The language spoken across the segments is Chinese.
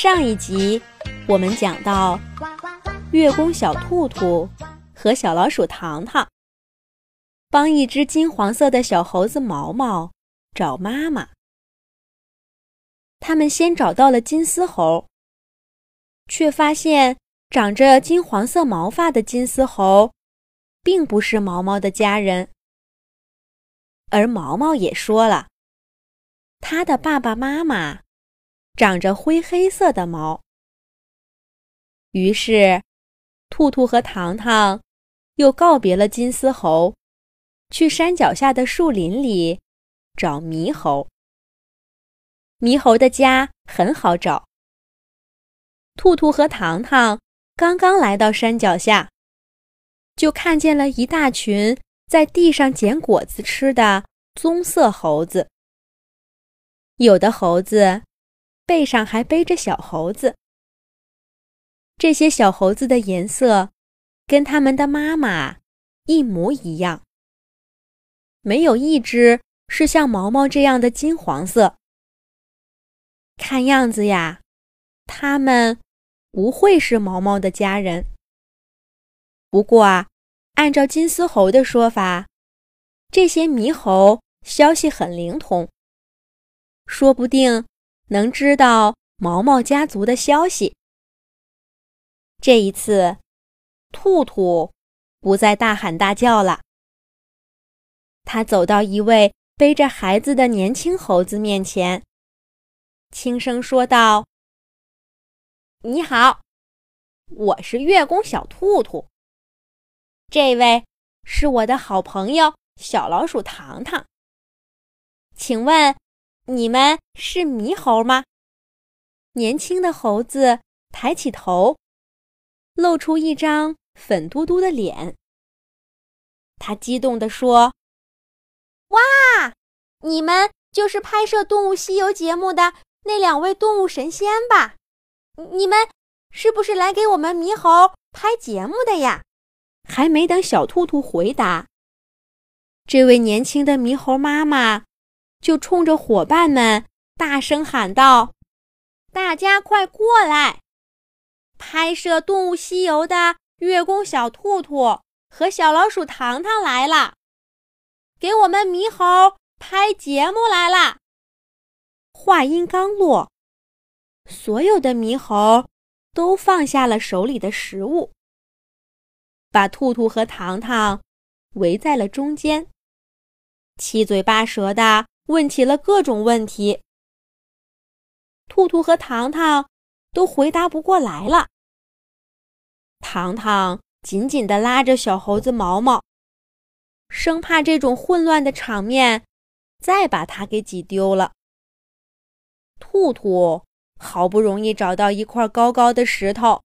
上一集我们讲到月宫小兔兔和小老鼠糖糖帮一只金黄色的小猴子毛毛找妈妈。他们先找到了金丝猴，却发现长着金黄色毛发的金丝猴并不是毛毛的家人，而毛毛也说了，他的爸爸妈妈长着灰黑色的毛。于是兔兔和糖糖又告别了金丝猴，去山脚下的树林里找猕猴。猕猴的家很好找，兔兔和糖糖刚刚来到山脚下，就看见了一大群在地上捡果子吃的棕色猴子，有的猴子背上还背着小猴子。这些小猴子的颜色跟他们的妈妈一模一样，没有一只是像毛毛这样的金黄色。看样子呀，他们不会是毛毛的家人。不过啊，按照金丝猴的说法，这些猕猴消息很灵通，说不定能知道毛毛家族的消息。这一次，兔兔不再大喊大叫了。他走到一位背着孩子的年轻猴子面前，轻声说道：“你好，我是月宫小兔兔。这位是我的好朋友小老鼠糖糖。请问你们是猕猴吗？”年轻的猴子抬起头，露出一张粉嘟嘟的脸。他激动地说：“哇，你们就是拍摄《动物西游》节目的那两位动物神仙吧？你们是不是来给我们猕猴拍节目的呀？”还没等小兔兔回答，这位年轻的猕猴妈妈就冲着伙伴们大声喊道：“大家快过来！拍摄《动物西游》的月宫小兔兔和小老鼠糖糖来了，给我们猕猴拍节目来了！”话音刚落，所有的猕猴都放下了手里的食物，把兔兔和糖糖围在了中间，七嘴八舌地问起了各种问题。兔兔和糖糖都回答不过来了。糖糖紧紧地拉着小猴子毛毛，生怕这种混乱的场面再把它给挤丢了。兔兔好不容易找到一块高高的石头，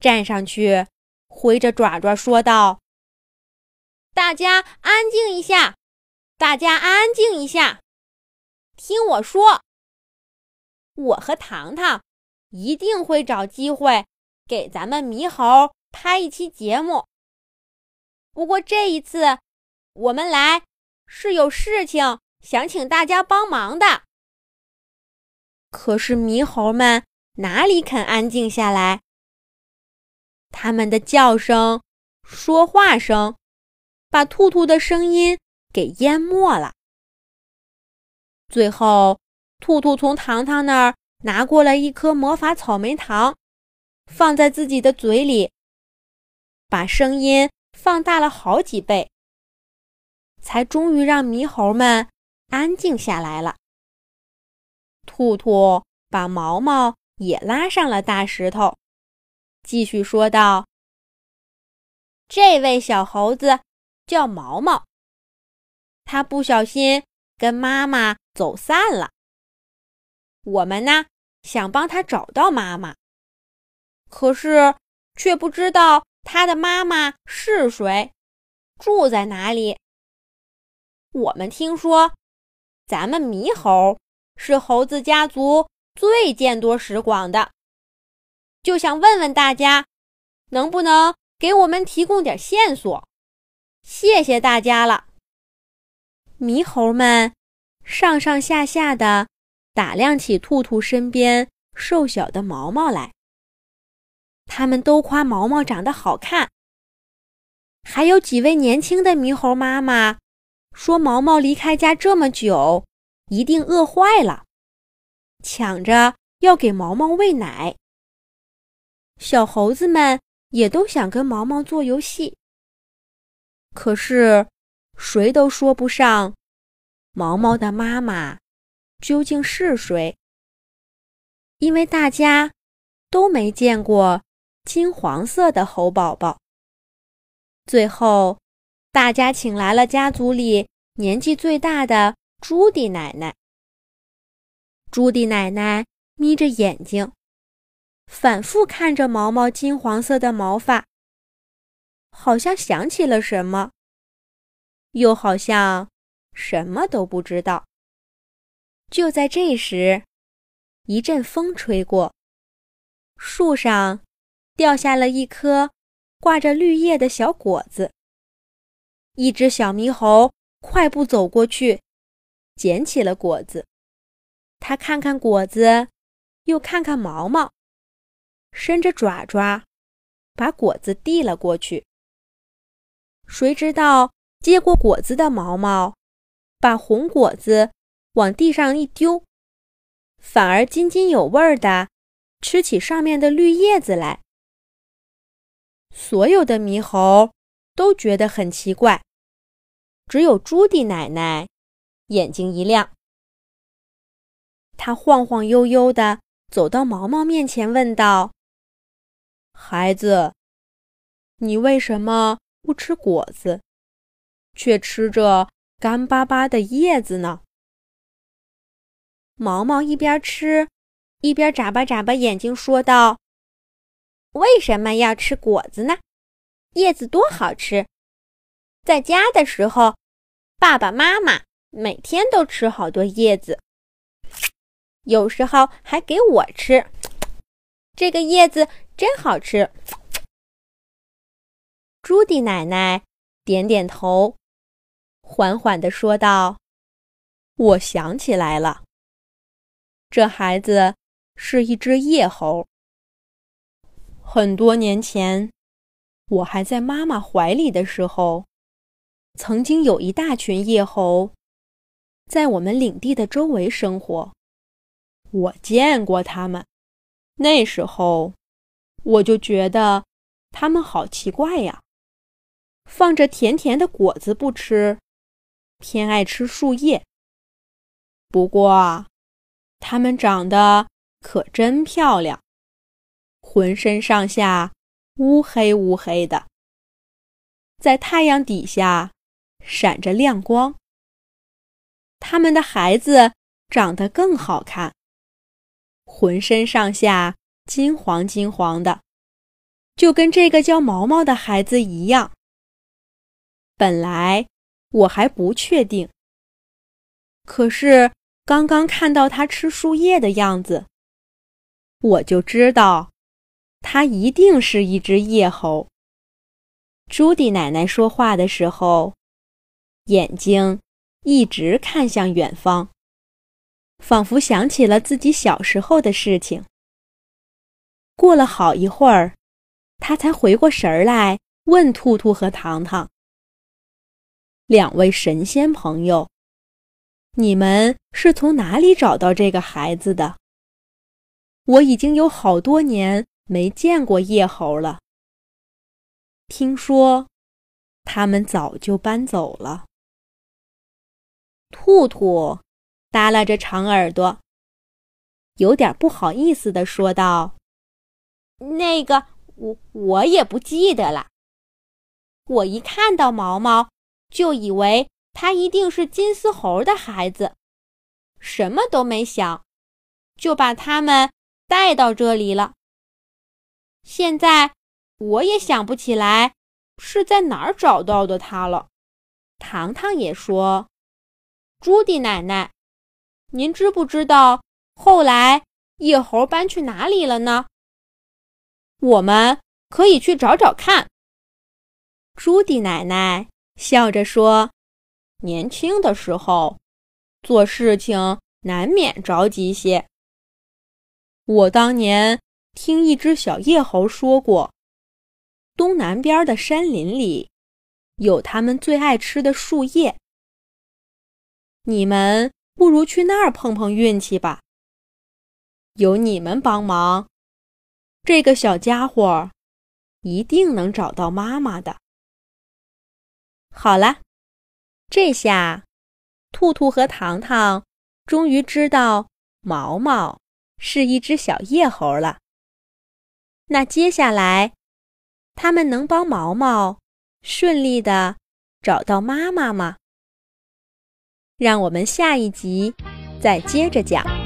站上去挥着爪爪说道：“大家安静一下，大家安静一下，听我说，我和糖糖一定会找机会给咱们猕猴拍一期节目。不过这一次我们来是有事情想请大家帮忙的。”可是猕猴们哪里肯安静下来，他们的叫声、说话声把兔兔的声音给淹没了。最后兔兔从糖糖那儿拿过了一颗魔法草莓糖，放在自己的嘴里，把声音放大了好几倍，才终于让猕猴们安静下来了。兔兔把毛毛也拉上了大石头，继续说道：“这位小猴子叫毛毛，他不小心跟妈妈走散了。我们呢，想帮他找到妈妈，可是却不知道他的妈妈是谁，住在哪里。我们听说咱们猕猴是猴子家族最见多识广的，就想问问大家，能不能给我们提供点线索？谢谢大家了。”猕猴们上上下下地打量起兔兔身边瘦小的毛毛来，他们都夸毛毛长得好看。还有几位年轻的猕猴妈妈说毛毛离开家这么久，一定饿坏了，抢着要给毛毛喂奶。小猴子们也都想跟毛毛做游戏，可是谁都说不上毛毛的妈妈究竟是谁，因为大家都没见过金黄色的猴宝宝。最后，大家请来了家族里年纪最大的朱迪奶奶。朱迪奶奶眯着眼睛，反复看着毛毛金黄色的毛发，好像想起了什么，又好像什么都不知道。就在这时，一阵风吹过，树上掉下了一颗挂着绿叶的小果子。一只小猕猴快步走过去，捡起了果子。它看看果子，又看看毛毛，伸着爪爪把果子递了过去。谁知道接过果子的毛毛把红果子往地上一丢，反而津津有味地吃起上面的绿叶子来。所有的猕猴都觉得很奇怪，只有朱迪奶奶眼睛一亮。她晃晃悠悠地走到毛毛面前，问道：“孩子，你为什么不吃果子，却吃着干巴巴的叶子呢？”毛毛一边吃，一边眨巴眨巴眼睛说道：“为什么要吃果子呢？叶子多好吃，在家的时候，爸爸妈妈每天都吃好多叶子，有时候还给我吃，这个叶子真好吃。”朱迪奶奶点点头，缓缓地说道：“我想起来了，这孩子是一只叶猴。很多年前，我还在妈妈怀里的时候，曾经有一大群叶猴在我们领地的周围生活，我见过它们。那时候我就觉得它们好奇怪呀，放着甜甜的果子不吃，偏爱吃树叶。不过啊，它们长得可真漂亮，浑身上下乌黑乌黑的，在太阳底下闪着亮光。他们的孩子长得更好看，浑身上下金黄金黄的，就跟这个叫毛毛的孩子一样。本来我还不确定，可是刚刚看到他吃树叶的样子，我就知道它一定是一只叶猴。”朱迪奶奶说话的时候，眼睛一直看向远方，仿佛想起了自己小时候的事情。过了好一会儿，她才回过神来，问兔兔和糖糖：“两位神仙朋友，你们是从哪里找到这个孩子的？我已经有好多年没见过叶猴了，听说他们早就搬走了。”兔兔耷拉着长耳朵，有点不好意思地说道：“那个，我也不记得了。我一看到毛毛，就以为他一定是金丝猴的孩子，什么都没想，就把他们带到这里了。现在我也想不起来是在哪儿找到的他了。”糖糖也说：“朱迪奶奶，您知不知道后来叶猴搬去哪里了呢？我们可以去找找看。”朱迪奶奶笑着说：“年轻的时候，做事情难免着急些。我当年听一只小叶猴说过，东南边的山林里有他们最爱吃的树叶，你们不如去那儿碰碰运气吧。有你们帮忙，这个小家伙一定能找到妈妈的。好了，这下兔兔和糖糖终于知道毛毛是一只小叶猴了。那接下来他们能帮毛毛顺利地找到妈妈吗？让我们下一集再接着讲。